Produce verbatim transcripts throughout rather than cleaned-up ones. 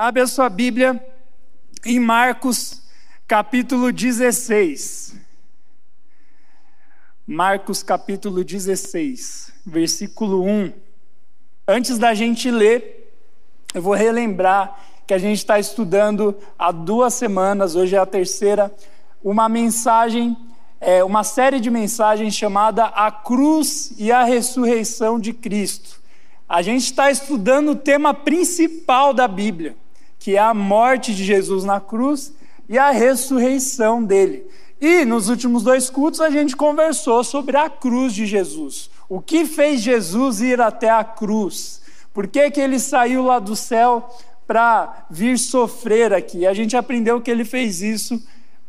Abre a sua Bíblia em Marcos capítulo dezesseis. Marcos capítulo dezesseis, versículo um. Antes da gente ler, eu vou relembrar que a gente está estudando há duas semanas, hoje é a terceira, uma mensagem, é, uma série de mensagens chamada A Cruz e a Ressurreição de Cristo. A gente está estudando o tema principal da Bíblia, que é a morte de Jesus na cruz e a ressurreição dele. E nos últimos dois cultos a gente conversou sobre a cruz de Jesus. O que fez Jesus ir até a cruz? Por que que ele saiu lá do céu para vir sofrer aqui? A gente aprendeu que ele fez isso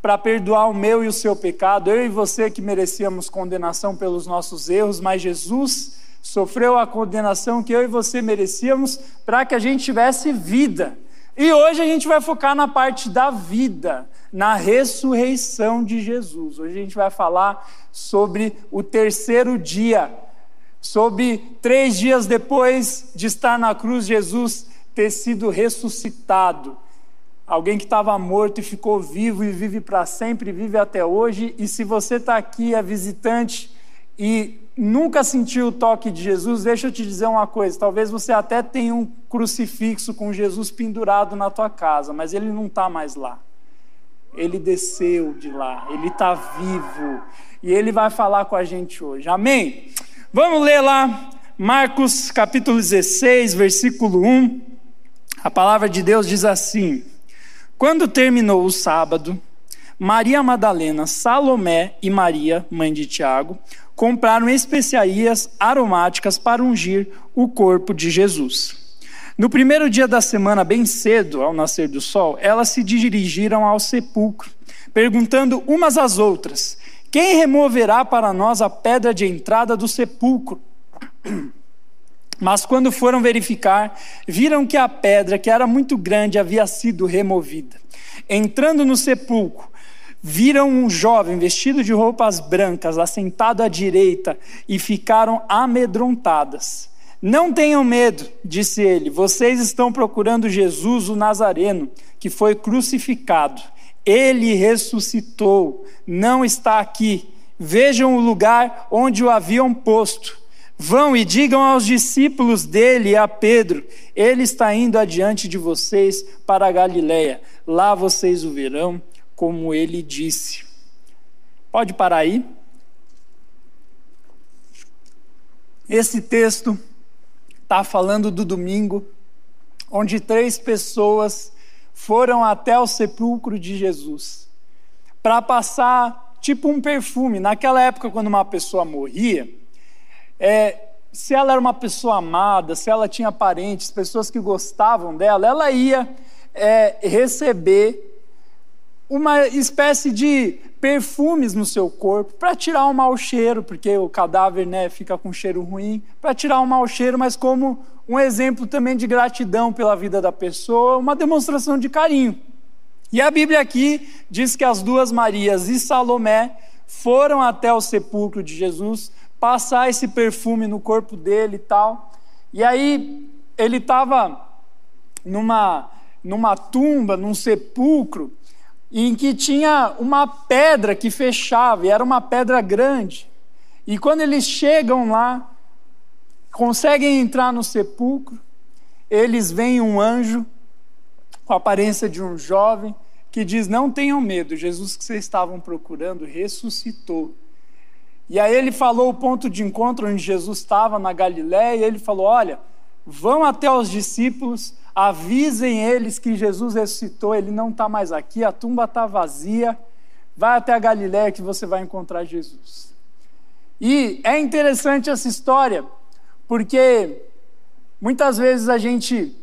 para perdoar o meu e o seu pecado. Eu e você que merecíamos condenação pelos nossos erros, mas Jesus sofreu a condenação que eu e você merecíamos para que a gente tivesse vida. E hoje a gente vai focar na parte da vida, na ressurreição de Jesus. Hoje a gente vai falar sobre o terceiro dia, sobre três dias depois de estar na cruz, Jesus ter sido ressuscitado. Alguém que estava morto e ficou vivo e vive para sempre, vive até hoje. E se você está aqui, é visitante e nunca sentiu o toque de Jesus, deixa eu te dizer uma coisa, talvez você até tenha um crucifixo com Jesus pendurado na tua casa, mas ele não está mais lá, ele desceu de lá, ele está vivo, e ele vai falar com a gente hoje, amém? Vamos ler lá, Marcos capítulo dezesseis, versículo um, a palavra de Deus diz assim: quando terminou o sábado, Maria Madalena, Salomé e Maria, mãe de Tiago, compraram especiarias aromáticas para ungir o corpo de Jesus. No primeiro dia da semana, bem cedo, ao nascer do sol, elas se dirigiram ao sepulcro, perguntando umas às outras: quem removerá para nós a pedra de entrada do sepulcro? Mas quando foram verificar, viram que a pedra, que era muito grande, havia sido removida. Entrando no sepulcro, viram um jovem vestido de roupas brancas, assentado à direita, e ficaram amedrontadas. Não tenham medo, disse ele, vocês estão procurando Jesus, o Nazareno, que foi crucificado. Ele ressuscitou, não está aqui. Vejam o lugar onde o haviam posto. Vão e digam aos discípulos dele e a Pedro: ele está indo adiante de vocês para a Galiléia. Lá vocês o verão, como ele disse. Pode parar aí. Esse texto está falando do domingo, onde três pessoas foram até o sepulcro de Jesus para passar tipo um perfume. Naquela época, quando uma pessoa morria, é, se ela era uma pessoa amada, se ela tinha parentes, pessoas que gostavam dela, ela ia é, receber uma espécie de perfumes no seu corpo para tirar o mau cheiro, porque o cadáver, né, fica com cheiro ruim, para tirar o mau cheiro, mas como um exemplo também de gratidão pela vida da pessoa, uma demonstração de carinho. E a Bíblia aqui diz que as duas Marias e Salomé foram até o sepulcro de Jesus passar esse perfume no corpo dele e tal. E aí ele estava numa, numa tumba, num sepulcro, em que tinha uma pedra que fechava, e era uma pedra grande. E quando eles chegam lá, conseguem entrar no sepulcro, eles veem um anjo com a aparência de um jovem que diz: não tenham medo, Jesus que vocês estavam procurando ressuscitou. E aí ele falou o ponto de encontro onde Jesus estava, na Galiléia, e ele falou: olha, vão até os discípulos, avisem eles que Jesus ressuscitou, ele não está mais aqui, a tumba está vazia, vai até a Galiléia que você vai encontrar Jesus. E é interessante essa história, porque muitas vezes a gente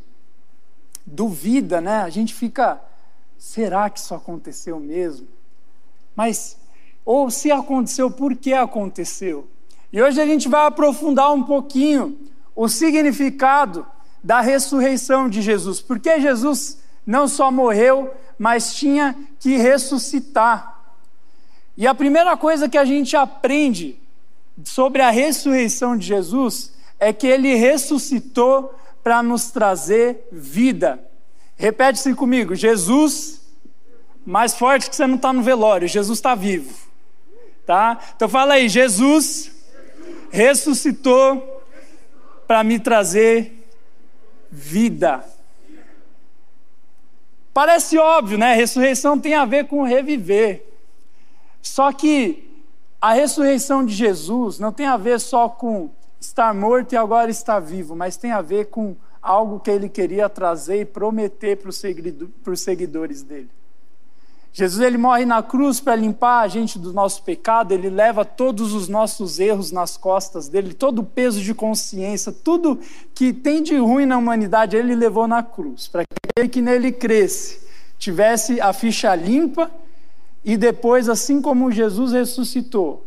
duvida, né? A gente fica, será que isso aconteceu mesmo? Mas, ou se aconteceu, por que aconteceu? E hoje a gente vai aprofundar um pouquinho o significado da ressurreição de Jesus, porque Jesus não só morreu, mas tinha que ressuscitar. E a primeira coisa que a gente aprende sobre a ressurreição de Jesus é que ele ressuscitou para nos trazer vida. Repete assim comigo: Jesus, mais forte que você não está no velório, Jesus está vivo, tá? Então fala aí: Jesus ressuscitou para me trazer vida. Parece óbvio, né? Ressurreição tem a ver com reviver. Só que a ressurreição de Jesus não tem a ver só com estar morto e agora estar vivo, mas tem a ver com algo que ele queria trazer e prometer para os seguido, seguidores dele. Jesus, ele morre na cruz para limpar a gente do nosso pecado, ele leva todos os nossos erros nas costas dele, todo o peso de consciência, tudo que tem de ruim na humanidade, ele levou na cruz, para que aquele que nele cresce tivesse a ficha limpa e depois, assim como Jesus ressuscitou,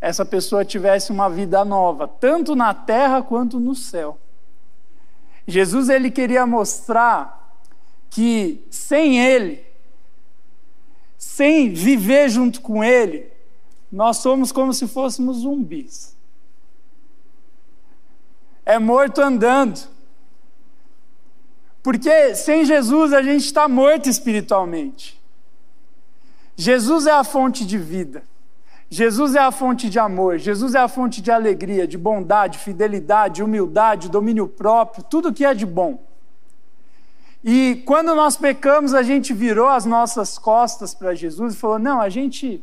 essa pessoa tivesse uma vida nova, tanto na terra quanto no céu. Jesus, ele queria mostrar que sem ele, sem viver junto com ele, nós somos como se fôssemos zumbis. É morto andando. Porque sem Jesus a gente está morto espiritualmente. Jesus é a fonte de vida. Jesus é a fonte de amor, Jesus é a fonte de alegria, de bondade, fidelidade, humildade, domínio próprio, tudo que é de bom. E quando nós pecamos, a gente virou as nossas costas para Jesus e falou: não, a gente,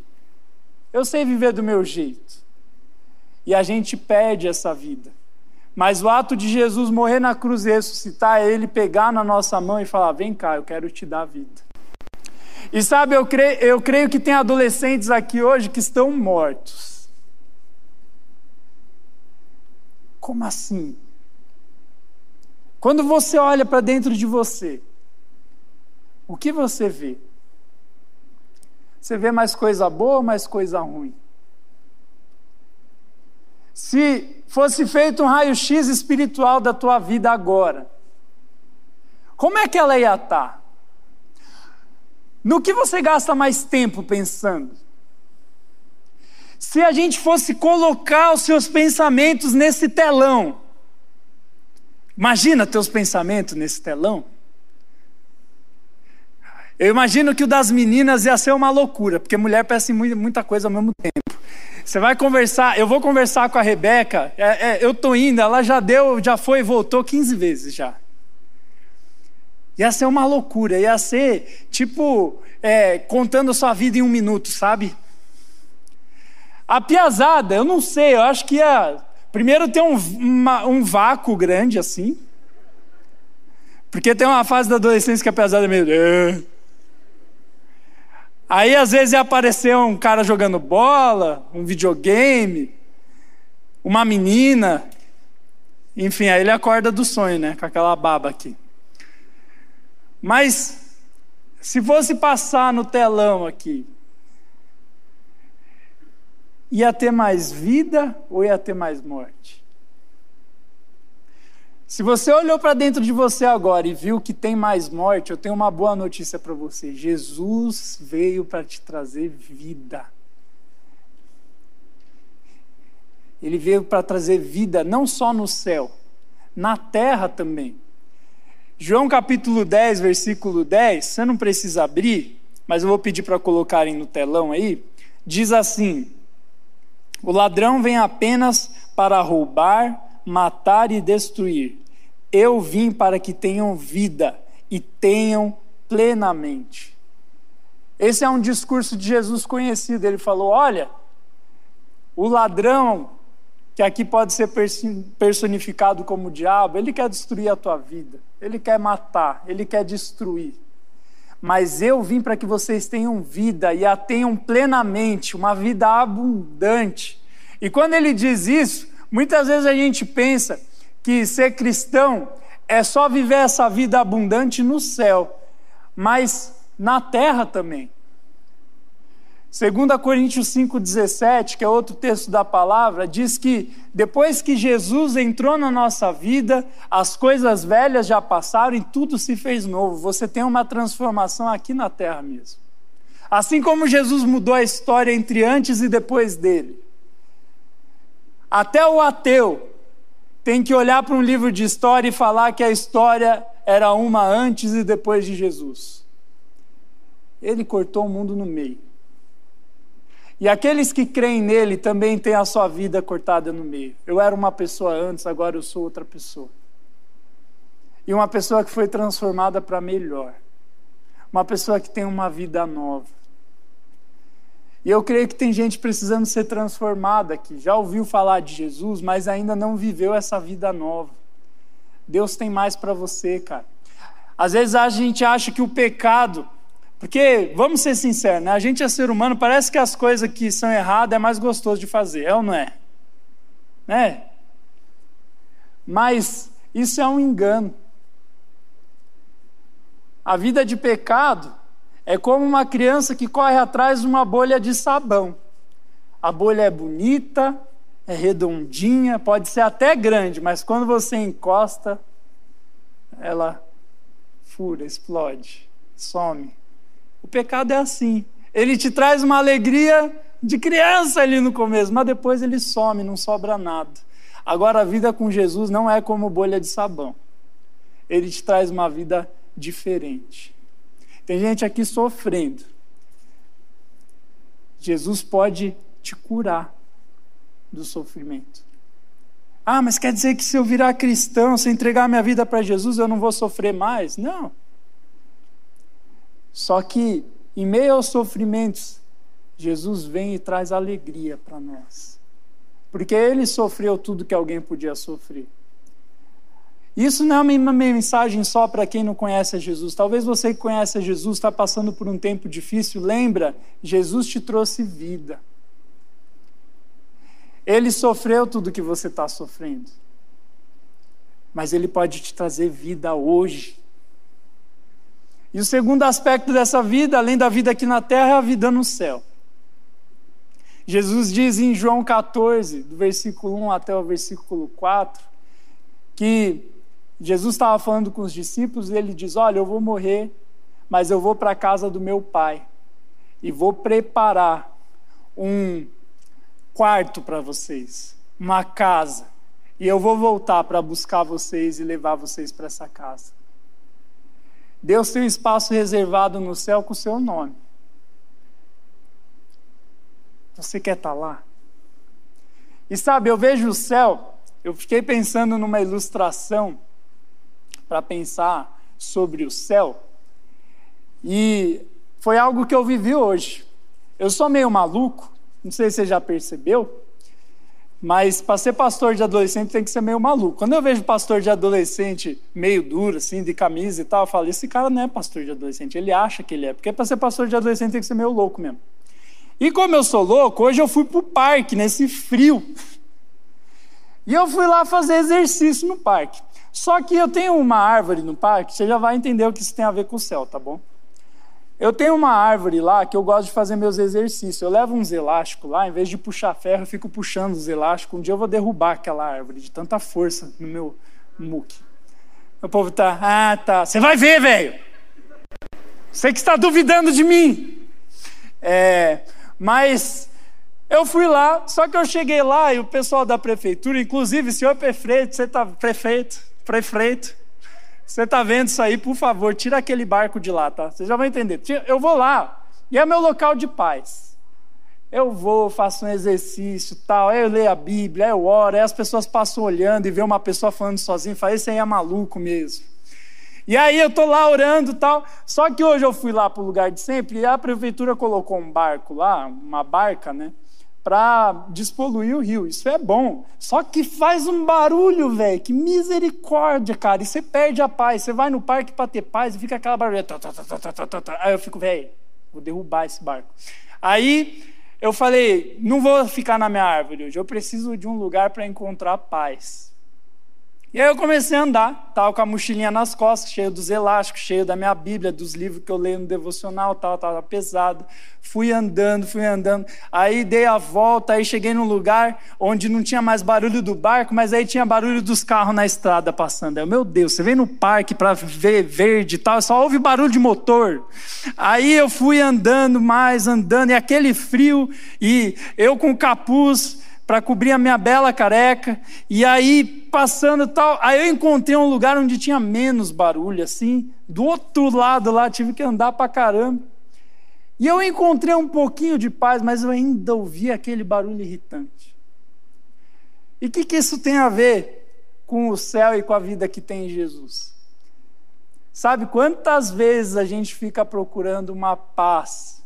eu sei viver do meu jeito. E a gente perde essa vida. Mas o ato de Jesus morrer na cruz e ressuscitar é ele pegar na nossa mão e falar: vem cá, eu quero te dar vida. E sabe, eu creio, eu creio que tem adolescentes aqui hoje que estão mortos. Como assim? Quando você olha para dentro de você, o que você vê? Você vê mais coisa boa ou mais coisa ruim? Se fosse feito um raio-x espiritual da tua vida agora, como é que ela ia estar? No que você gasta mais tempo pensando? Se a gente fosse colocar os seus pensamentos nesse telão, imagina teus pensamentos nesse telão. Eu imagino que o das meninas ia ser uma loucura, porque mulher pensa em muita coisa ao mesmo tempo. Você vai conversar, eu vou conversar com a Rebeca, é, é, eu tô indo, ela já deu, já foi e voltou quinze vezes já. Ia ser uma loucura, ia ser tipo é, contando a sua vida em um minuto, sabe? A piazada, eu não sei, eu acho que ia primeiro ter um, uma, um vácuo grande assim, porque tem uma fase da adolescência que a piazada é meio... Aí às vezes ia aparecer um cara jogando bola, um videogame, uma menina, enfim, aí ele acorda do sonho, né, com aquela baba aqui. Mas, se fosse passar no telão aqui, ia ter mais vida ou ia ter mais morte? Se você olhou para dentro de você agora e viu que tem mais morte, eu tenho uma boa notícia para você: Jesus veio para te trazer vida. Ele veio para trazer vida não só no céu, na terra também. João capítulo dez, versículo dez, você não precisa abrir, mas eu vou pedir para colocarem no telão aí, diz assim: o ladrão vem apenas para roubar, matar e destruir. Eu vim para que tenham vida e tenham plenamente. Esse é um discurso de Jesus conhecido, ele falou: olha, o ladrão, que aqui pode ser personificado como o diabo, ele quer destruir a tua vida, ele quer matar, ele quer destruir, mas eu vim para que vocês tenham vida e a tenham plenamente, uma vida abundante. E quando ele diz isso, muitas vezes a gente pensa que ser cristão é só viver essa vida abundante no céu, mas na terra também. Segunda Coríntios cinco, dezessete, que é outro texto da palavra, diz que depois que Jesus entrou na nossa vida, as coisas velhas já passaram e tudo se fez novo. Você tem uma transformação aqui na terra mesmo. Assim como Jesus mudou a história entre antes e depois dele. Até o ateu tem que olhar para um livro de história e falar que a história era uma antes e depois de Jesus. Ele cortou o mundo no meio. E aqueles que creem nele também têm a sua vida cortada no meio. Eu era uma pessoa antes, agora eu sou outra pessoa. E uma pessoa que foi transformada para melhor. Uma pessoa que tem uma vida nova. E eu creio que tem gente precisando ser transformada aqui. Já ouviu falar de Jesus, mas ainda não viveu essa vida nova. Deus tem mais para você, cara. Às vezes a gente acha que o pecado... Porque, vamos ser sinceros, né? A gente é ser humano, parece que as coisas que são erradas é mais gostoso de fazer, é ou não é? Né? Mas isso é um engano. A vida de pecado é como uma criança que corre atrás de uma bolha de sabão. A bolha é bonita, é redondinha, pode ser até grande, mas quando você encosta, ela fura, explode, some. O pecado é assim, ele te traz uma alegria de criança ali no começo, mas depois ele some, não sobra nada. Agora a vida com Jesus não é como bolha de sabão, ele te traz uma vida diferente. Tem gente aqui sofrendo, Jesus pode te curar do sofrimento. Ah, mas quer dizer que se eu virar cristão, se eu entregar minha vida para Jesus, eu não vou sofrer mais? Não. Só que, em meio aos sofrimentos, Jesus vem e traz alegria para nós. Porque ele sofreu tudo que alguém podia sofrer. Isso não é uma mensagem só para quem não conhece a Jesus. Talvez você que conhece a Jesus está passando por um tempo difícil. Lembra, Jesus te trouxe vida. Ele sofreu tudo que você está sofrendo. Mas ele pode te trazer vida hoje. E o segundo aspecto dessa vida, além da vida aqui na terra, é a vida no céu. Jesus diz em João catorze, do versículo um até o versículo quatro, que Jesus estava falando com os discípulos e ele diz, olha, eu vou morrer, mas eu vou para a casa do meu pai e vou preparar um quarto para vocês, uma casa, e eu vou voltar para buscar vocês e levar vocês para essa casa. Deus tem um espaço reservado no céu com o seu nome. Você quer estar lá? E sabe, eu vejo o céu, eu fiquei pensando numa ilustração para pensar sobre o céu, e foi algo que eu vivi hoje. Eu sou meio maluco, não sei se você já percebeu, mas para ser pastor de adolescente tem que ser meio maluco. Quando eu vejo pastor de adolescente meio duro, assim, de camisa e tal, eu falo, esse cara não é pastor de adolescente, ele acha que ele é, porque para ser pastor de adolescente tem que ser meio louco mesmo. E como eu sou louco, hoje eu fui pro parque, nesse frio, e eu fui lá fazer exercício no parque. Só que eu tenho uma árvore no parque, você já vai entender o que isso tem a ver com o céu, tá bom? Eu tenho uma árvore lá que eu gosto de fazer meus exercícios. Eu levo uns elásticos lá, em vez de puxar ferro, eu fico puxando os elásticos. Um dia eu vou derrubar aquela árvore de tanta força no meu muque. O povo tá, ah, tá, você vai ver, velho. Você que está duvidando de mim. É, mas eu fui lá, só que eu cheguei lá e o pessoal da prefeitura, inclusive, senhor prefeito, você tá prefeito, prefeito, você está vendo isso aí, por favor, tira aquele barco de lá, tá? Você já vai entender. Eu vou lá, e é meu local de paz. Eu vou, faço um exercício, tal, eu leio a Bíblia, eu oro, aí as pessoas passam olhando e vê uma pessoa falando sozinha, fala, esse aí é maluco mesmo. E aí eu estou lá orando e tal, só que hoje eu fui lá para o lugar de sempre, e a prefeitura colocou um barco lá, uma barca, né? Para despoluir o rio, isso é bom, só que faz um barulho, velho, que misericórdia, cara, e você perde a paz, você vai no parque para ter paz e fica aquela barulha, tá, tá, tá, tá, tá, tá. Aí eu fico, velho, vou derrubar esse barco. Aí eu falei, não vou ficar na minha árvore hoje, eu preciso de um lugar para encontrar paz. E aí eu comecei a andar, tava com a mochilinha nas costas, cheio dos elásticos, cheio da minha Bíblia, dos livros que eu leio no devocional, tal, tava pesado. Fui andando, fui andando, aí dei a volta, aí cheguei num lugar onde não tinha mais barulho do barco, mas aí tinha barulho dos carros na estrada passando. Eu, meu Deus, você vem no parque para ver verde e tal, só ouve barulho de motor. Aí eu fui andando mais, andando, e aquele frio, e eu com capuz... para cobrir a minha bela careca, e aí passando tal, aí eu encontrei um lugar onde tinha menos barulho, assim, do outro lado lá, tive que andar pra caramba, e eu encontrei um pouquinho de paz, mas eu ainda ouvi aquele barulho irritante. E o que, que isso tem a ver com o céu e com a vida que tem em Jesus? Sabe quantas vezes a gente fica procurando uma paz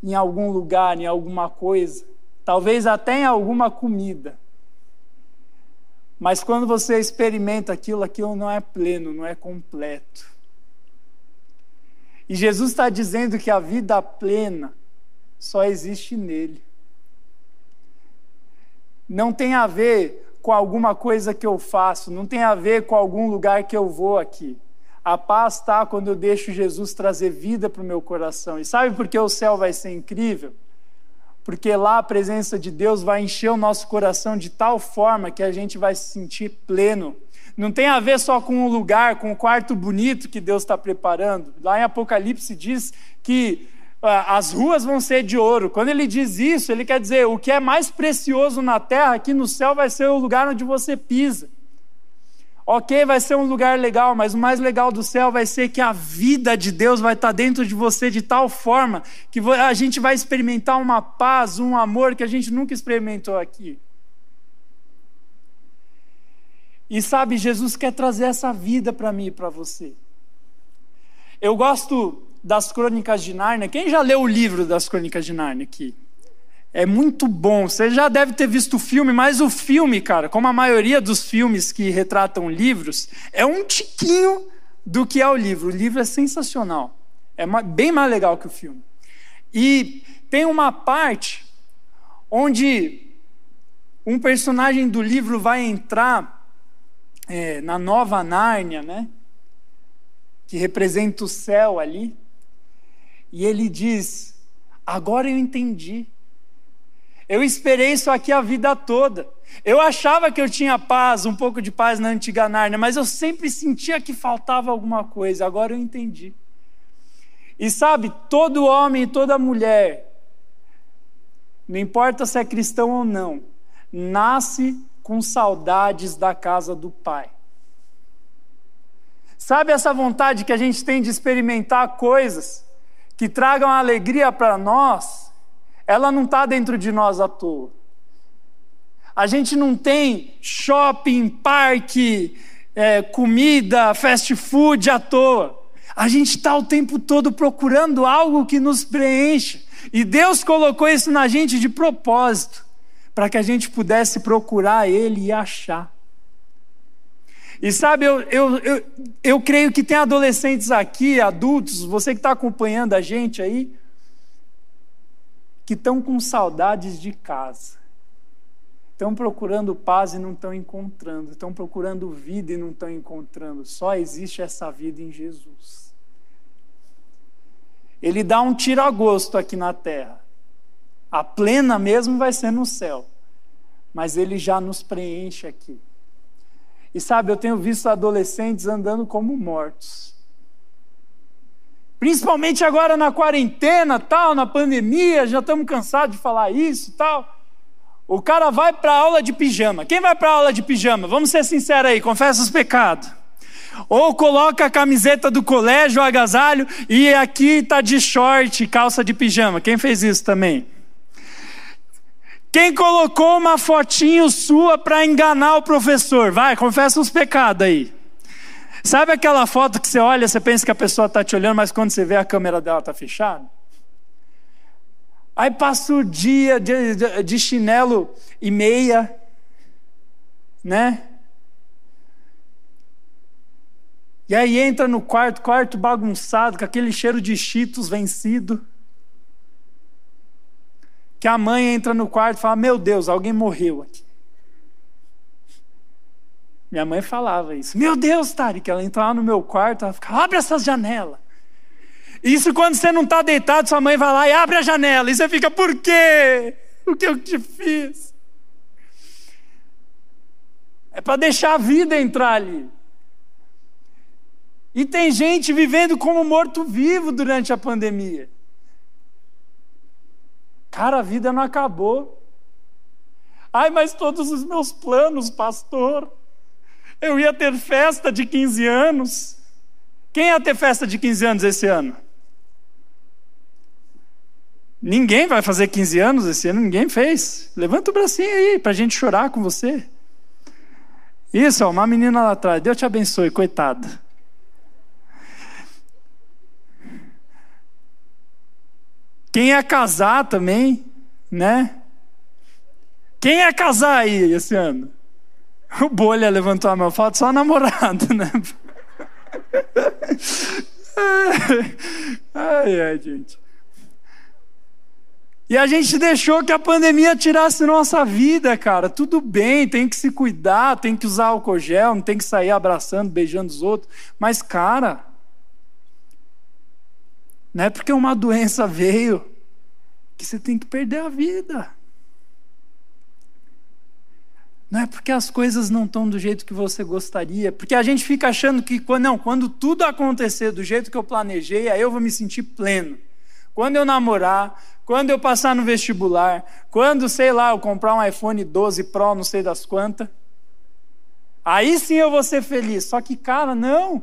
em algum lugar, em alguma coisa, talvez até em alguma comida, mas quando você experimenta aquilo, aquilo não é pleno, não é completo. E Jesus está dizendo que a vida plena só existe nele. Não tem a ver com alguma coisa que eu faço, não tem a ver com algum lugar que eu vou aqui. A paz está quando eu deixo Jesus trazer vida para o meu coração. E sabe por que o céu vai ser incrível? Porque lá a presença de Deus vai encher o nosso coração de tal forma que a gente vai se sentir pleno. Não tem a ver só com o lugar, com o quarto bonito que Deus está preparando. Lá em Apocalipse diz que as ruas vão ser de ouro. Quando ele diz isso, ele quer dizer, o que é mais precioso na terra, aqui no céu vai ser o lugar onde você pisa. Ok, vai ser um lugar legal, mas o mais legal do céu vai ser que a vida de Deus vai estar dentro de você de tal forma que a gente vai experimentar uma paz, um amor que a gente nunca experimentou aqui. E sabe, Jesus quer trazer essa vida para mim e para você. Eu gosto das Crônicas de Nárnia. Quem já leu o livro das Crônicas de Nárnia aqui? É muito bom. Você já deve ter visto o filme, mas o filme, cara, como a maioria dos filmes que retratam livros, é um tiquinho do que é o livro. O livro é sensacional. É bem mais legal que o filme. E tem uma parte onde um personagem do livro vai entrar é, na nova Nárnia, né? Que representa o céu ali, e ele diz, agora eu entendi, eu esperei isso aqui a vida toda, eu achava que eu tinha paz, um pouco de paz na antiga Nárnia, mas eu sempre sentia que faltava alguma coisa, agora eu entendi. E sabe, todo homem e toda mulher, não importa se é cristão ou não, nasce com saudades da casa do Pai. Sabe essa vontade que a gente tem de experimentar coisas que tragam alegria para nós? Ela não está dentro de nós à toa. A gente não tem shopping, parque, é, comida, fast food à toa. A gente está o tempo todo procurando algo que nos preenche. E Deus colocou isso na gente de propósito, para que a gente pudesse procurar Ele e achar. E sabe, eu, eu, eu, eu creio que tem adolescentes aqui, adultos, você que está acompanhando a gente aí, que estão com saudades de casa. Estão procurando paz e não estão encontrando. Estão procurando vida e não estão encontrando. Só existe essa vida em Jesus. Ele dá um tira-gosto aqui na terra. A plena mesmo vai ser no céu. Mas Ele já nos preenche aqui. E sabe, eu tenho visto adolescentes andando como mortos. Principalmente agora na quarentena, tal, na pandemia, já estamos cansados de falar isso, tal. O cara vai para aula de pijama. Quem vai para aula de pijama? Vamos ser sinceros aí, confessa os pecados. Ou coloca a camiseta do colégio, o agasalho, e aqui está de short, calça de pijama. Quem fez isso também? Quem colocou uma fotinho sua para enganar o professor? Vai, confessa uns pecados aí. Sabe aquela foto que você olha, você pensa que a pessoa está te olhando, mas quando você vê a câmera dela está fechada? Aí passa o dia de, de, de chinelo e meia, né? E aí entra no quarto, quarto bagunçado, com aquele cheiro de Cheetos vencido. Que a mãe entra no quarto e fala, meu Deus, alguém morreu aqui. Minha mãe falava isso. Meu Deus, Tarek, ela entra lá no meu quarto, ela fica, abre essas janelas. Isso quando você não está deitado, sua mãe vai lá e abre a janela. E você fica, por quê? O que eu te fiz? É para deixar a vida entrar ali. E tem gente vivendo como morto-vivo durante a pandemia. Cara, a vida não acabou. Ai, mas todos os meus planos, pastor. Eu ia ter festa de quinze anos. Quem ia ter festa de quinze anos esse ano? Ninguém vai fazer quinze anos esse ano, ninguém fez. Levanta o bracinho aí para a gente chorar com você. Isso, ó, uma menina lá atrás, Deus te abençoe, coitada. Quem ia casar também, né? Quem ia casar aí esse ano? O Bolha levantou a minha foto, só a namorada, né? Ai, ai, gente. E a gente deixou que a pandemia tirasse nossa vida, cara. Tudo bem, tem que se cuidar, tem que usar álcool gel, não tem que sair abraçando, beijando os outros. Mas, cara, não é porque uma doença veio que você tem que perder a vida. Não é porque as coisas não estão do jeito que você gostaria. Porque a gente fica achando que, não, quando tudo acontecer do jeito que eu planejei, aí eu vou me sentir pleno. Quando eu namorar, quando eu passar no vestibular, quando, sei lá, eu comprar um iPhone doze Pro, não sei das quantas, aí sim eu vou ser feliz. Só que, cara, não.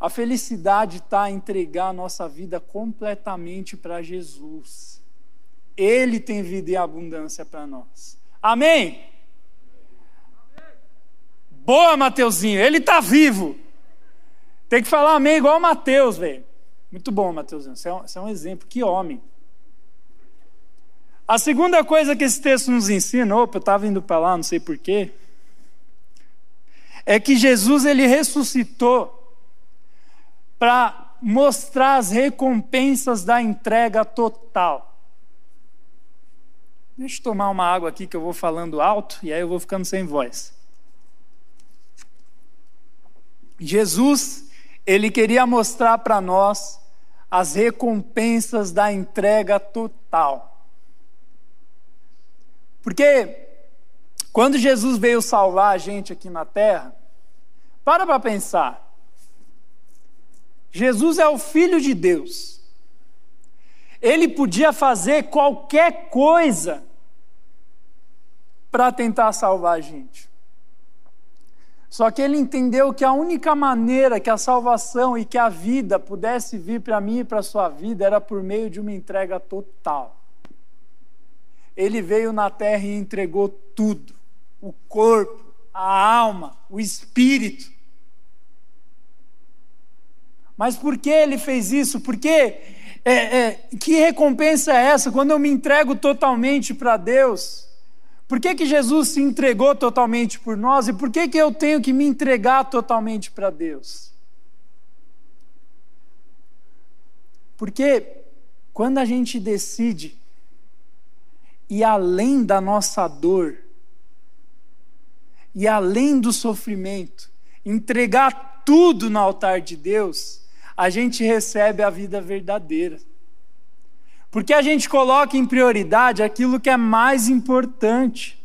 A felicidade está em entregar a nossa vida completamente para Jesus. Ele tem vida e abundância para nós. Amém? Amém? Boa, Mateuzinho, ele está vivo. Tem que falar amém igual o Mateus, velho. Muito bom, Mateuzinho, você é, um, você é um exemplo, que homem. A segunda coisa que esse texto nos ensina, opa, eu estava indo para lá, não sei porquê, é que Jesus, ele ressuscitou para mostrar as recompensas da entrega total. Deixa eu tomar uma água aqui que eu vou falando alto e aí eu vou ficando sem voz. Jesus, ele queria mostrar para nós as recompensas da entrega total. Porque quando Jesus veio salvar a gente aqui na terra, para para pensar. Jesus é o Filho de Deus. Ele podia fazer qualquer coisa para tentar salvar a gente. Só que ele entendeu que a única maneira que a salvação e que a vida pudesse vir para mim e para a sua vida era por meio de uma entrega total. Ele veio na terra e entregou tudo: o corpo, a alma, o espírito. Mas por que ele fez isso? Porque é, é, que recompensa é essa? Quando eu me entrego totalmente para Deus, por que que Jesus se entregou totalmente por nós? E por que que eu tenho que me entregar totalmente para Deus? Porque quando a gente decide ir além da nossa dor, e além do sofrimento, entregar tudo no altar de Deus, a gente recebe a vida verdadeira. Porque a gente coloca em prioridade aquilo que é mais importante.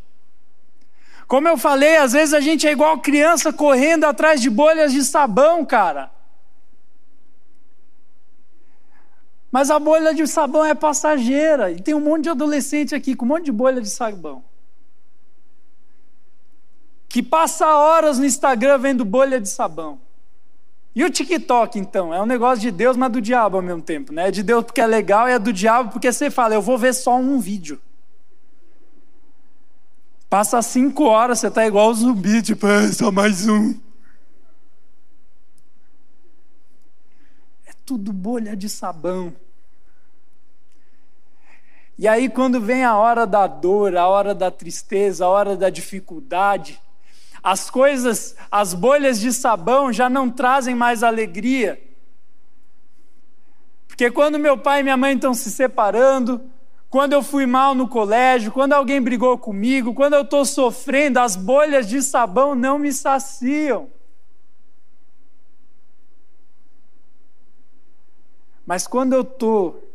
Como eu falei, às vezes a gente é igual criança correndo atrás de bolhas de sabão, cara. Mas a bolha de sabão é passageira. E tem um monte de adolescente aqui com um monte de bolha de sabão, que passa horas no Instagram vendo bolha de sabão. E o TikTok, então, é um negócio de Deus, mas do diabo ao mesmo tempo, né? É de Deus porque é legal e é do diabo porque você fala, eu vou ver só um vídeo. Passa cinco horas, você tá igual o zumbi, tipo, é só mais um. É tudo bolha de sabão. E aí quando vem a hora da dor, a hora da tristeza, a hora da dificuldade, as coisas, as bolhas de sabão já não trazem mais alegria. Porque quando meu pai e minha mãe estão se separando, quando eu fui mal no colégio, quando alguém brigou comigo, quando eu estou sofrendo, as bolhas de sabão não me saciam. Mas quando eu estou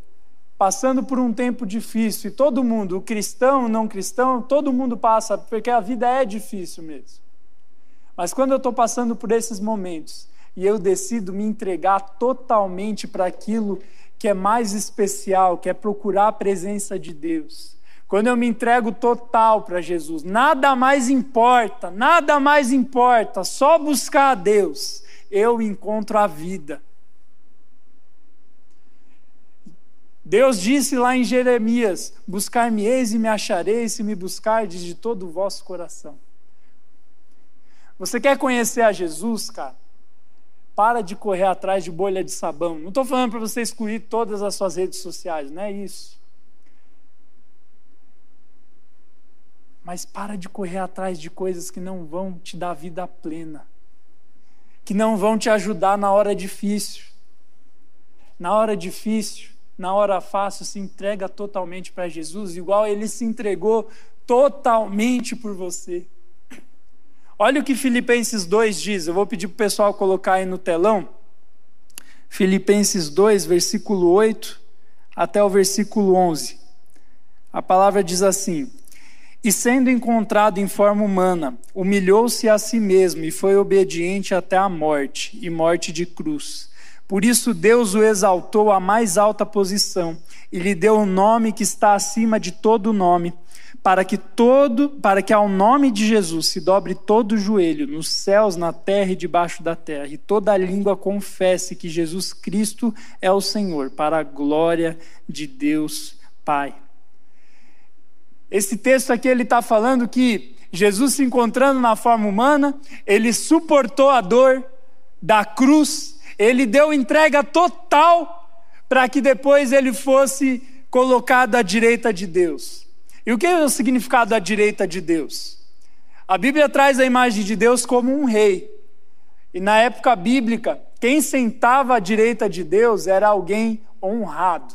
passando por um tempo difícil, e todo mundo, o cristão, o não cristão, todo mundo passa, porque a vida é difícil mesmo. Mas quando eu estou passando por esses momentos e eu decido me entregar totalmente para aquilo que é mais especial, que é procurar a presença de Deus. Quando eu me entrego total para Jesus, nada mais importa, nada mais importa, só buscar a Deus, eu encontro a vida. Deus disse lá em Jeremias, buscar-me-eis e me achareis se me buscardes de todo o vosso coração. Você quer conhecer a Jesus, cara? Para de correr atrás de bolha de sabão. Não estou falando para você excluir todas as suas redes sociais, não é isso. Mas para de correr atrás de coisas que não vão te dar vida plena, que não vão te ajudar na hora difícil. Na hora difícil, na hora fácil, se entrega totalmente para Jesus, igual Ele se entregou totalmente por você. Olha o que Filipenses dois diz, eu vou pedir para o pessoal colocar aí no telão, Filipenses dois, versículo oito até o versículo onze, a palavra diz assim: e sendo encontrado em forma humana, humilhou-se a si mesmo e foi obediente até a morte, e morte de cruz. Por isso Deus o exaltou à mais alta posição e lhe deu o nome que está acima de todo nome, para que todo, para que ao nome de Jesus se dobre todo o joelho, nos céus, na terra e debaixo da terra, e toda a língua confesse que Jesus Cristo é o Senhor, para a glória de Deus Pai. Esse texto aqui ele está falando que Jesus, se encontrando na forma humana, ele suportou a dor da cruz, ele deu entrega total para que depois ele fosse colocado à direita de Deus. E o que é o significado à direita de Deus? A Bíblia traz a imagem de Deus como um rei. E na época bíblica, quem sentava à direita de Deus era alguém honrado.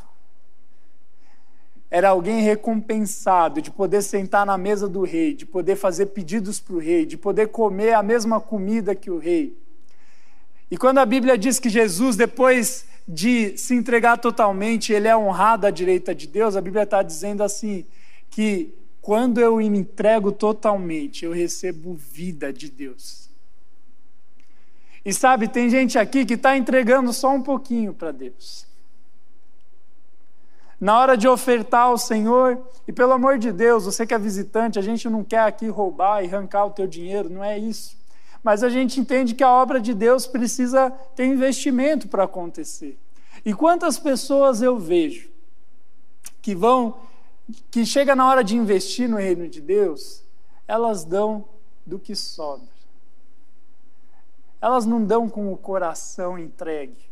Era alguém recompensado de poder sentar na mesa do rei, de poder fazer pedidos para o rei, de poder comer a mesma comida que o rei. E quando a Bíblia diz que Jesus, depois de se entregar totalmente, ele é honrado à direita de Deus, a Bíblia está dizendo assim, que quando eu me entrego totalmente, eu recebo vida de Deus. E sabe, tem gente aqui que está entregando só um pouquinho para Deus. Na hora de ofertar ao Senhor, e pelo amor de Deus, você que é visitante, a gente não quer aqui roubar e arrancar o teu dinheiro, não é isso. Mas a gente entende que a obra de Deus precisa ter investimento para acontecer. E quantas pessoas eu vejo que vão, que chega na hora de investir no reino de Deus, elas dão do que sobra. Elas não dão com o coração entregue.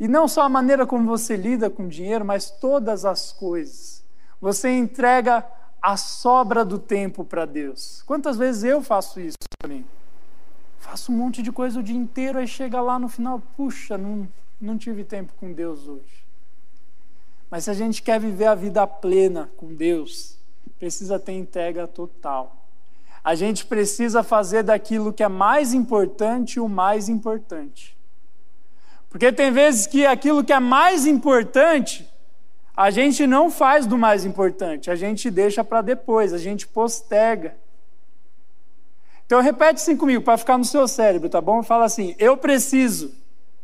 E não só a maneira como você lida com o dinheiro, mas todas as coisas. Você entrega a sobra do tempo para Deus. Quantas vezes eu faço isso também? Faço um monte de coisa o dia inteiro, aí chega lá no final, puxa, não, não tive tempo com Deus hoje. Mas se a gente quer viver a vida plena com Deus, precisa ter entrega total. A gente precisa fazer daquilo que é mais importante o mais importante. Porque tem vezes que aquilo que é mais importante, a gente não faz do mais importante, a gente deixa para depois, a gente posterga. Então repete assim comigo, para ficar no seu cérebro, tá bom? Fala assim, eu preciso.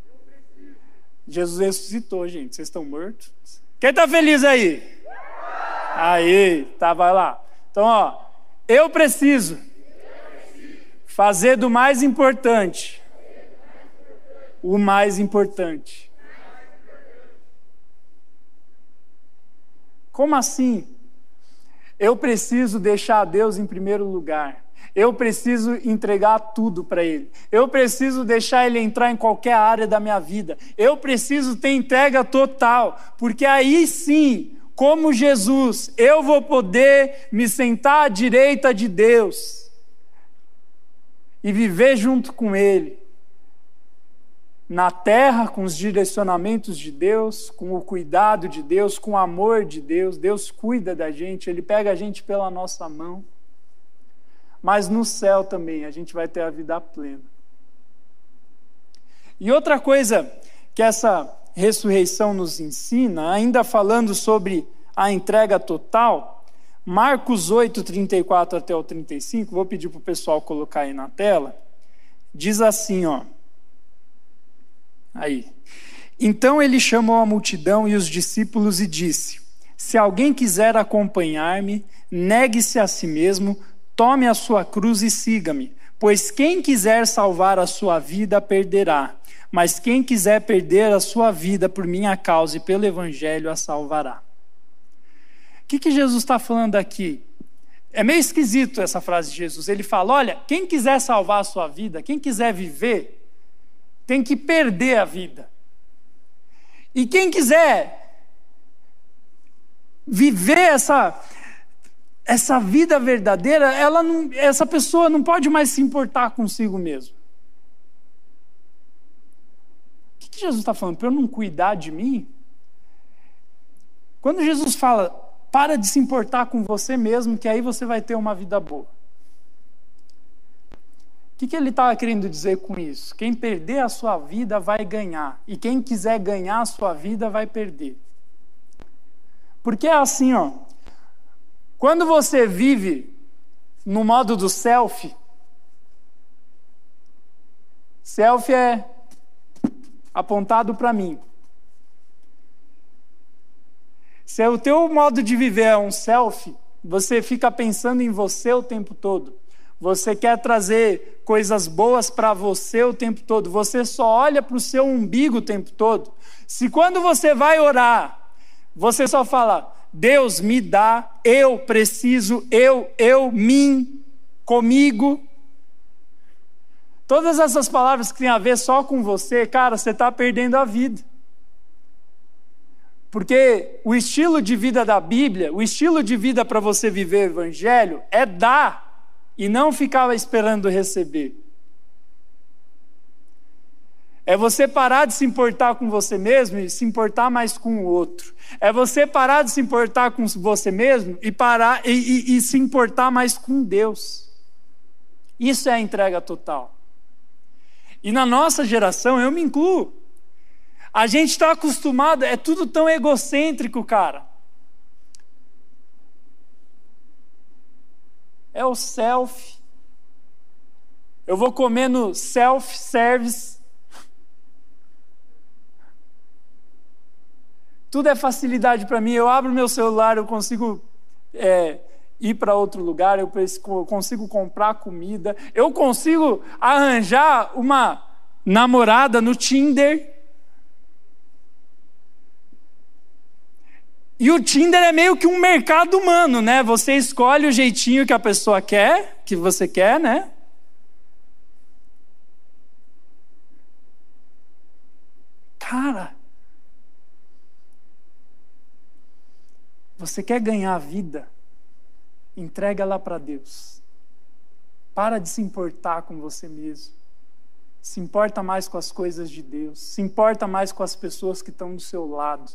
Eu preciso. Jesus ressuscitou, gente, vocês estão mortos? Quem está feliz aí? Aí, tá, vai lá. Então, ó, eu preciso, eu preciso. Fazer do mais importante o mais importante. Como assim? Eu preciso deixar Deus em primeiro lugar. Eu preciso entregar tudo para Ele. Eu preciso deixar Ele entrar em qualquer área da minha vida. Eu preciso ter entrega total, porque aí sim, como Jesus, eu vou poder me sentar à direita de Deus e viver junto com Ele. Na terra, com os direcionamentos de Deus, com o cuidado de Deus, com o amor de Deus. Deus cuida da gente, Ele pega a gente pela nossa mão. Mas no céu também, a gente vai ter a vida plena. E outra coisa que essa ressurreição nos ensina, ainda falando sobre a entrega total, Marcos oito, trinta e quatro até o trinta e cinco, vou pedir para o pessoal colocar aí na tela, diz assim, ó, Aí. Então ele chamou a multidão e os discípulos e disse: se alguém quiser acompanhar-me, negue-se a si mesmo, tome a sua cruz e siga-me. Pois quem quiser salvar a sua vida, perderá. Mas quem quiser perder a sua vida por minha causa e pelo evangelho, a salvará. O que, que Jesus está falando aqui? É meio esquisito essa frase de Jesus. Ele fala, olha, quem quiser salvar a sua vida, quem quiser viver, tem que perder a vida. E quem quiser viver essa, essa vida verdadeira, ela não, essa pessoa não pode mais se importar consigo mesmo. O que, que Jesus está falando? Para eu não cuidar de mim? Quando Jesus fala... para de se importar com você mesmo, que aí você vai ter uma vida boa. O que, que ele estava querendo dizer com isso? Quem perder a sua vida vai ganhar. E quem quiser ganhar a sua vida vai perder. Porque é assim, ó. Quando você vive no modo do selfie, selfie é apontado para mim. Se o teu modo de viver é um selfie, você fica pensando em você o tempo todo. Você quer trazer coisas boas para você o tempo todo. Você só olha para o seu umbigo o tempo todo. Se quando você vai orar, você só fala, Deus me dá, eu preciso, eu, eu, mim, comigo. Todas essas palavras que têm a ver só com você, cara, você está perdendo a vida. Porque o estilo de vida da Bíblia, o estilo de vida para você viver o evangelho é dar e não ficar esperando receber. É você parar de se importar com você mesmo e se importar mais com o outro. É você parar de se importar com você mesmo e, parar, e, e, e se importar mais com Deus. Isso é a entrega total. E na nossa geração, eu me incluo. A gente está acostumado, é tudo tão egocêntrico, cara. É o selfie. Eu vou comer no self-service. Tudo é facilidade para mim. Eu abro meu celular, eu consigo é, ir para outro lugar, eu consigo comprar comida, eu consigo arranjar uma namorada no Tinder. E o Tinder é meio que um mercado humano, né? Você escolhe o jeitinho que a pessoa quer, que você quer, né? Cara, você quer ganhar a vida? Entrega ela para Deus. Para de se importar com você mesmo. Se importa mais com as coisas de Deus. Se importa mais com as pessoas que estão do seu lado.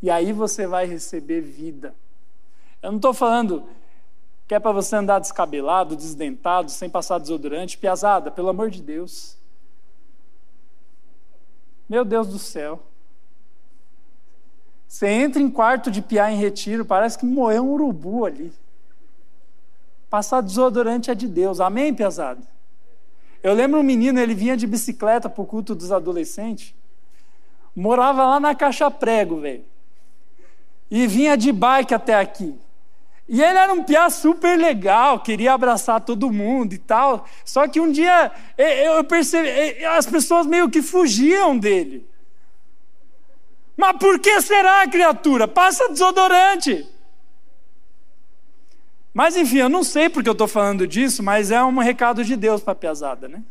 E aí você vai receber vida. Eu não estou falando que é para você andar descabelado, desdentado, sem passar desodorante, piazada, pelo amor de Deus. Meu Deus do céu. Você entra em quarto de piá em retiro, parece que moeu um urubu ali. Passar desodorante é de Deus. Amém, piazada? Eu lembro um menino, ele vinha de bicicleta para o culto dos adolescentes, morava lá na Caixa Prego, velho. E vinha de bike até aqui. E ele era um piá super legal, queria abraçar todo mundo e tal. Só que um dia eu percebi, as pessoas meio que fugiam dele. Mas por que será, criatura? Passa desodorante. Mas enfim, eu não sei porque eu estou falando disso, mas é um recado de Deus para a piazada, né?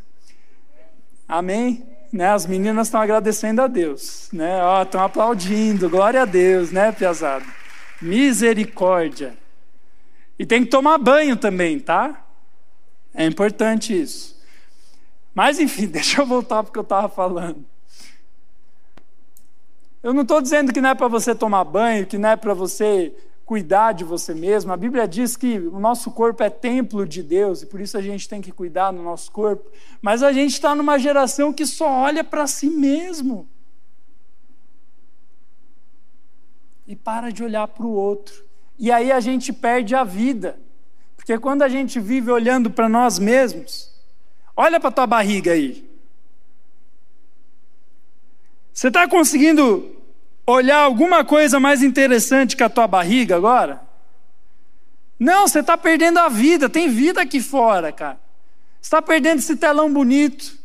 Amém? Né, as meninas estão agradecendo a Deus, né? Ó, estão aplaudindo, glória a Deus, né, piazada? Misericórdia. E tem que tomar banho também, tá? É importante isso. Mas enfim, deixa eu voltar para o que eu estava falando. Eu não estou dizendo que não é para você tomar banho, que não é para você cuidar de você mesmo. A Bíblia diz que o nosso corpo é templo de Deus e por isso a gente tem que cuidar do nosso corpo, mas a gente está numa geração que só olha para si mesmo e para de olhar para o outro, e aí a gente perde a vida, porque quando a gente vive olhando para nós mesmos, olha para tua barriga aí, Você está conseguindo olhar alguma coisa mais interessante que a tua barriga agora? Não, você está perdendo a vida. Tem vida aqui fora, cara. Você está perdendo esse telão bonito.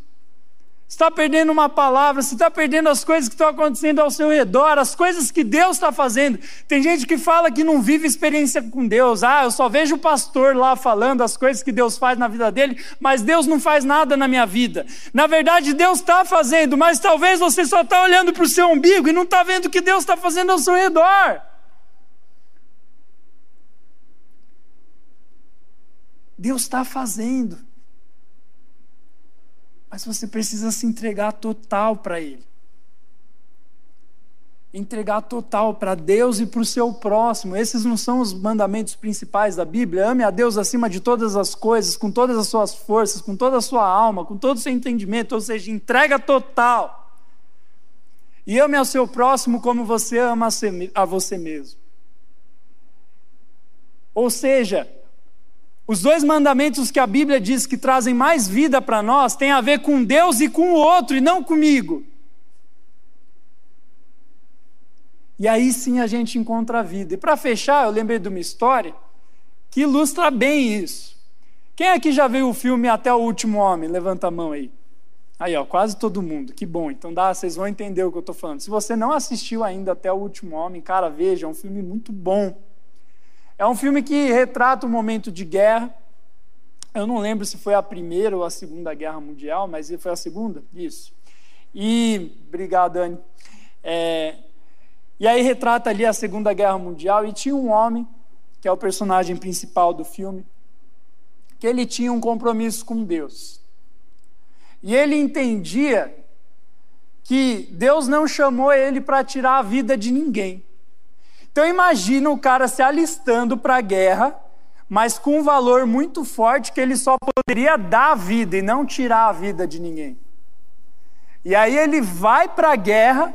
Você está perdendo uma palavra. Você está perdendo as coisas que estão acontecendo ao seu redor, as coisas que Deus está fazendo. Tem gente que fala que não vive experiência com Deus. Ah, eu só vejo o pastor lá falando as coisas que Deus faz na vida dele, mas Deus não faz nada na minha vida. Na verdade, Deus está fazendo, mas talvez você só está olhando para o seu umbigo e não está vendo o que Deus está fazendo ao seu redor. Deus está fazendo, mas você precisa se entregar total para Ele, entregar total para Deus e para o seu próximo. Esses não são os mandamentos principais da Bíblia? Ame a Deus acima de todas as coisas, com todas as suas forças, com toda a sua alma, com todo o seu entendimento, ou seja, entrega total, e ame ao seu próximo como você ama a você mesmo. Ou seja, os dois mandamentos que a Bíblia diz que trazem mais vida para nós têm a ver com Deus e com o outro, e não comigo. E aí sim a gente encontra a vida. E para fechar, eu lembrei de uma história que ilustra bem isso. Quem aqui já viu o filme Até o Último Homem? Levanta a mão aí. Aí, ó, quase todo mundo. Que bom, então dá, vocês vão entender o que eu estou falando. Se você não assistiu ainda Até o Último Homem, cara, veja, é um filme muito bom. É um filme que retrata um momento de guerra. Eu não lembro se foi a primeira ou a segunda guerra mundial, mas foi a segunda, isso. E, obrigado, Dani. É, e aí retrata ali a Segunda Guerra Mundial, e tinha um homem, que é o personagem principal do filme, que ele tinha um compromisso com Deus. E ele entendia que Deus não chamou ele para tirar a vida de ninguém. Então imagina o cara se alistando para a guerra, mas com um valor muito forte que ele só poderia dar a vida e não tirar a vida de ninguém. E aí ele vai para a guerra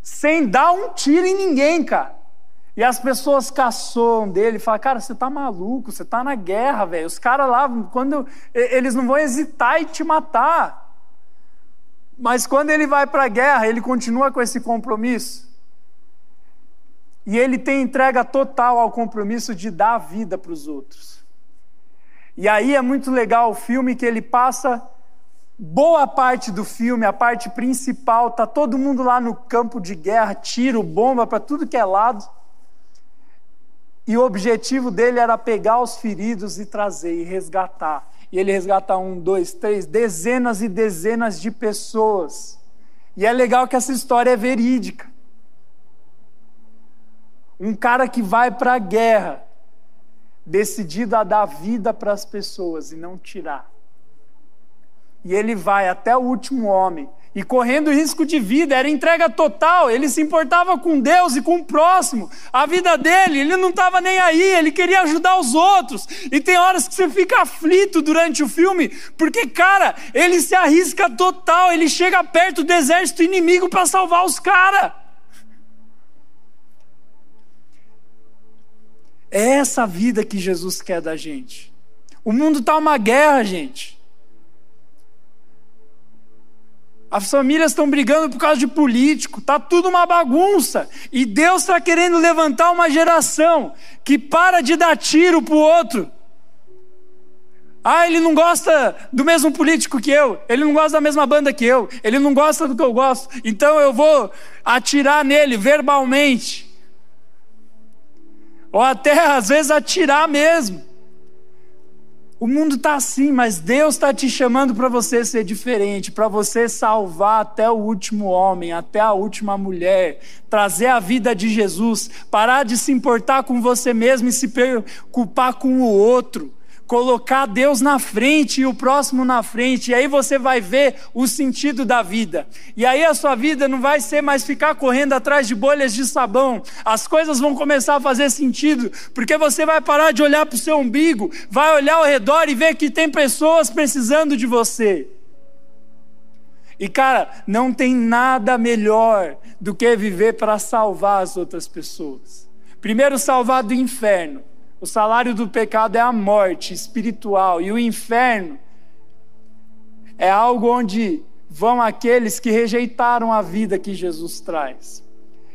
sem dar um tiro em ninguém, cara. E as pessoas caçam dele e falam, cara, você tá maluco, você tá na guerra, velho. Os caras lá, quando eles não vão hesitar em te matar. Mas quando ele vai para a guerra, ele continua com esse compromisso. E ele tem entrega total ao compromisso de dar vida para os outros. E aí é muito legal o filme, que ele passa boa parte do filme, a parte principal, tá todo mundo lá no campo de guerra, tiro, bomba para tudo que é lado. E o objetivo dele era pegar os feridos e trazer, e resgatar. E ele resgata um, dois, três, dezenas e dezenas de pessoas. E é legal que essa história é verídica. Um cara que vai para a guerra, decidido a dar vida para as pessoas e não tirar. E ele vai até o último homem, e correndo risco de vida, era entrega total, ele se importava com Deus e com o próximo, a vida dele, ele não estava nem aí, ele queria ajudar os outros. E tem horas que você fica aflito durante o filme, porque, cara, ele se arrisca total, ele chega perto do exército inimigo para salvar os caras. É essa vida que Jesus quer da gente. O mundo está uma guerra, gente. As famílias estão brigando por causa de político. Está tudo uma bagunça. E Deus está querendo levantar uma geração que para de dar tiro para o outro. Ah, ele não gosta do mesmo político que eu. Ele não gosta da mesma banda que eu. Ele não gosta do que eu gosto. Então eu vou atirar nele verbalmente. Ou até às vezes atirar mesmo. O mundo está assim, mas Deus está te chamando para você ser diferente, para você salvar até o último homem, até a última mulher, trazer a vida de Jesus, parar de se importar com você mesmo e se preocupar com o outro, colocar Deus na frente e o próximo na frente, e aí você vai ver o sentido da vida. E aí a sua vida não vai ser mais ficar correndo atrás de bolhas de sabão. As coisas vão começar a fazer sentido, porque você vai parar de olhar para o seu umbigo, vai olhar ao redor e ver que tem pessoas precisando de você. E, cara, não tem nada melhor do que viver para salvar as outras pessoas. Primeiro, salvar do inferno. O salário do pecado é a morte espiritual, e o inferno é algo onde vão aqueles que rejeitaram a vida que Jesus traz.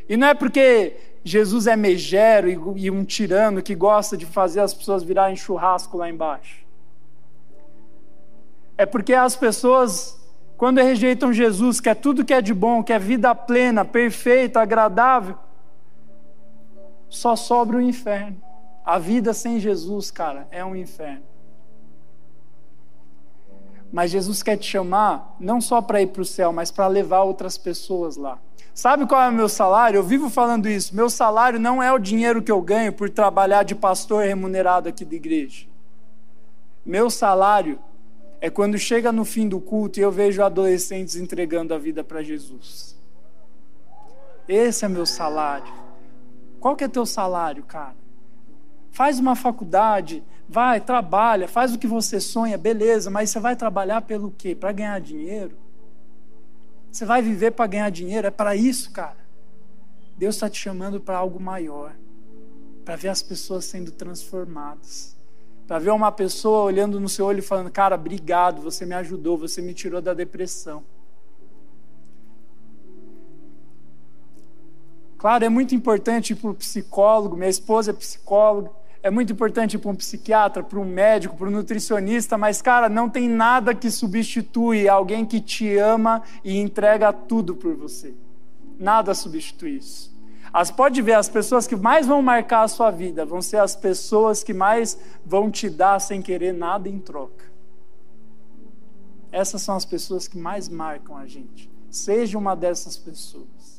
E não é porque Jesus é megero e um tirano que gosta de fazer as pessoas virarem churrasco lá embaixo. É porque as pessoas, quando rejeitam Jesus, que é tudo que é de bom, que é vida plena, perfeita, agradável, só sobra o inferno. A vida sem Jesus, cara, é um inferno. Mas Jesus quer te chamar, não só para ir para o céu, mas para levar outras pessoas lá. Sabe qual é o meu salário? Eu vivo falando isso. Meu salário não é o dinheiro que eu ganho por trabalhar de pastor remunerado aqui da igreja. Meu salário é quando chega no fim do culto e eu vejo adolescentes entregando a vida para Jesus. Esse é meu salário. Qual que é teu salário, cara? Faz uma faculdade, vai, trabalha, faz o que você sonha, beleza, mas você vai trabalhar pelo quê? Para ganhar dinheiro? Você vai viver para ganhar dinheiro? É para isso, cara. Deus está te chamando para algo maior, para ver as pessoas sendo transformadas, para ver uma pessoa olhando no seu olho e falando, cara, obrigado, você me ajudou, você me tirou da depressão. Claro, é muito importante ir para um psicólogo, minha esposa é psicóloga, é muito importante ir para um psiquiatra, para um médico, para um nutricionista, mas, cara, não tem nada que substitui alguém que te ama e entrega tudo por você. Nada substitui isso. As, pode ver, as pessoas que mais vão marcar a sua vida vão ser as pessoas que mais vão te dar sem querer nada em troca. Essas são as pessoas que mais marcam a gente. Seja uma dessas pessoas.